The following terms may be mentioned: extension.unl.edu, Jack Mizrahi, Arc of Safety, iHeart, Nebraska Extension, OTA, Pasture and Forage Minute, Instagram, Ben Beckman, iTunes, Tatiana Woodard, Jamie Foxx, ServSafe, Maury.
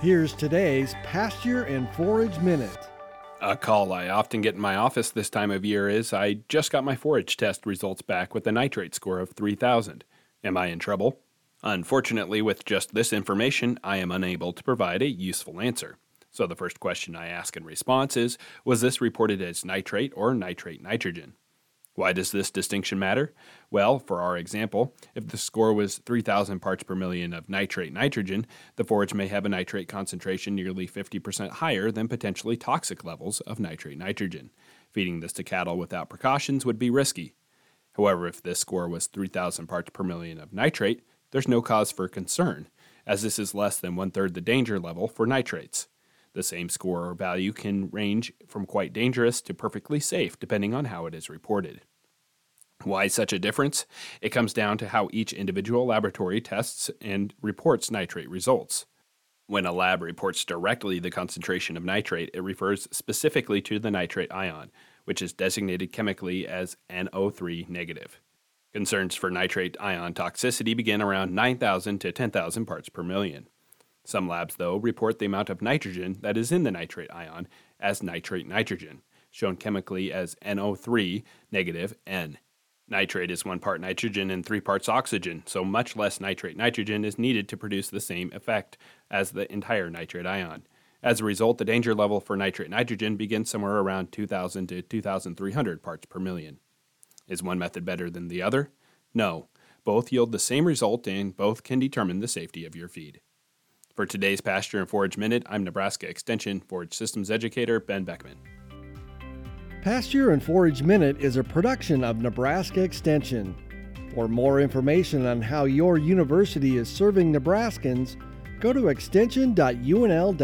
Here's today's Pasture and Forage Minute. A call I often get in my office this time of year is, I just got my forage test results back with a nitrate score of 3,000. Am I in trouble? Unfortunately, with just this information, I am unable to provide a useful answer. So the first question I ask in response is, was this reported as nitrate or nitrate nitrogen? Why does this distinction matter? Well, for our example, if the score was 3,000 parts per million of nitrate nitrogen, the forage may have a nitrate concentration nearly 50% higher than potentially toxic levels of nitrate nitrogen. Feeding this to cattle without precautions would be risky. However, if this score was 3,000 parts per million of nitrate, there's no cause for concern, as this is less than one-third the danger level for nitrates. The same score or value can range from quite dangerous to perfectly safe, depending on how it is reported. Why such a difference? It comes down to how each individual laboratory tests and reports nitrate results. When a lab reports directly the concentration of nitrate, it refers specifically to the nitrate ion, which is designated chemically as NO3 negative. Concerns for nitrate ion toxicity begin around 9,000 to 10,000 parts per million. Some labs, though, report the amount of nitrogen that is in the nitrate ion as nitrate nitrogen, shown chemically as NO3 negative N. Nitrate is 1 part nitrogen and 3 parts oxygen, so much less nitrate nitrogen is needed to produce the same effect as the entire nitrate ion. As a result, the danger level for nitrate nitrogen begins somewhere around 2,000 to 2,300 parts per million. Is one method better than the other? No. Both yield the same result and both can determine the safety of your feed. For today's Pasture and Forage Minute, I'm Nebraska Extension Forage Systems Educator Ben Beckman. Pasture and Forage Minute is a production of Nebraska Extension. For more information on how your university is serving Nebraskans, go to extension.unl.edu.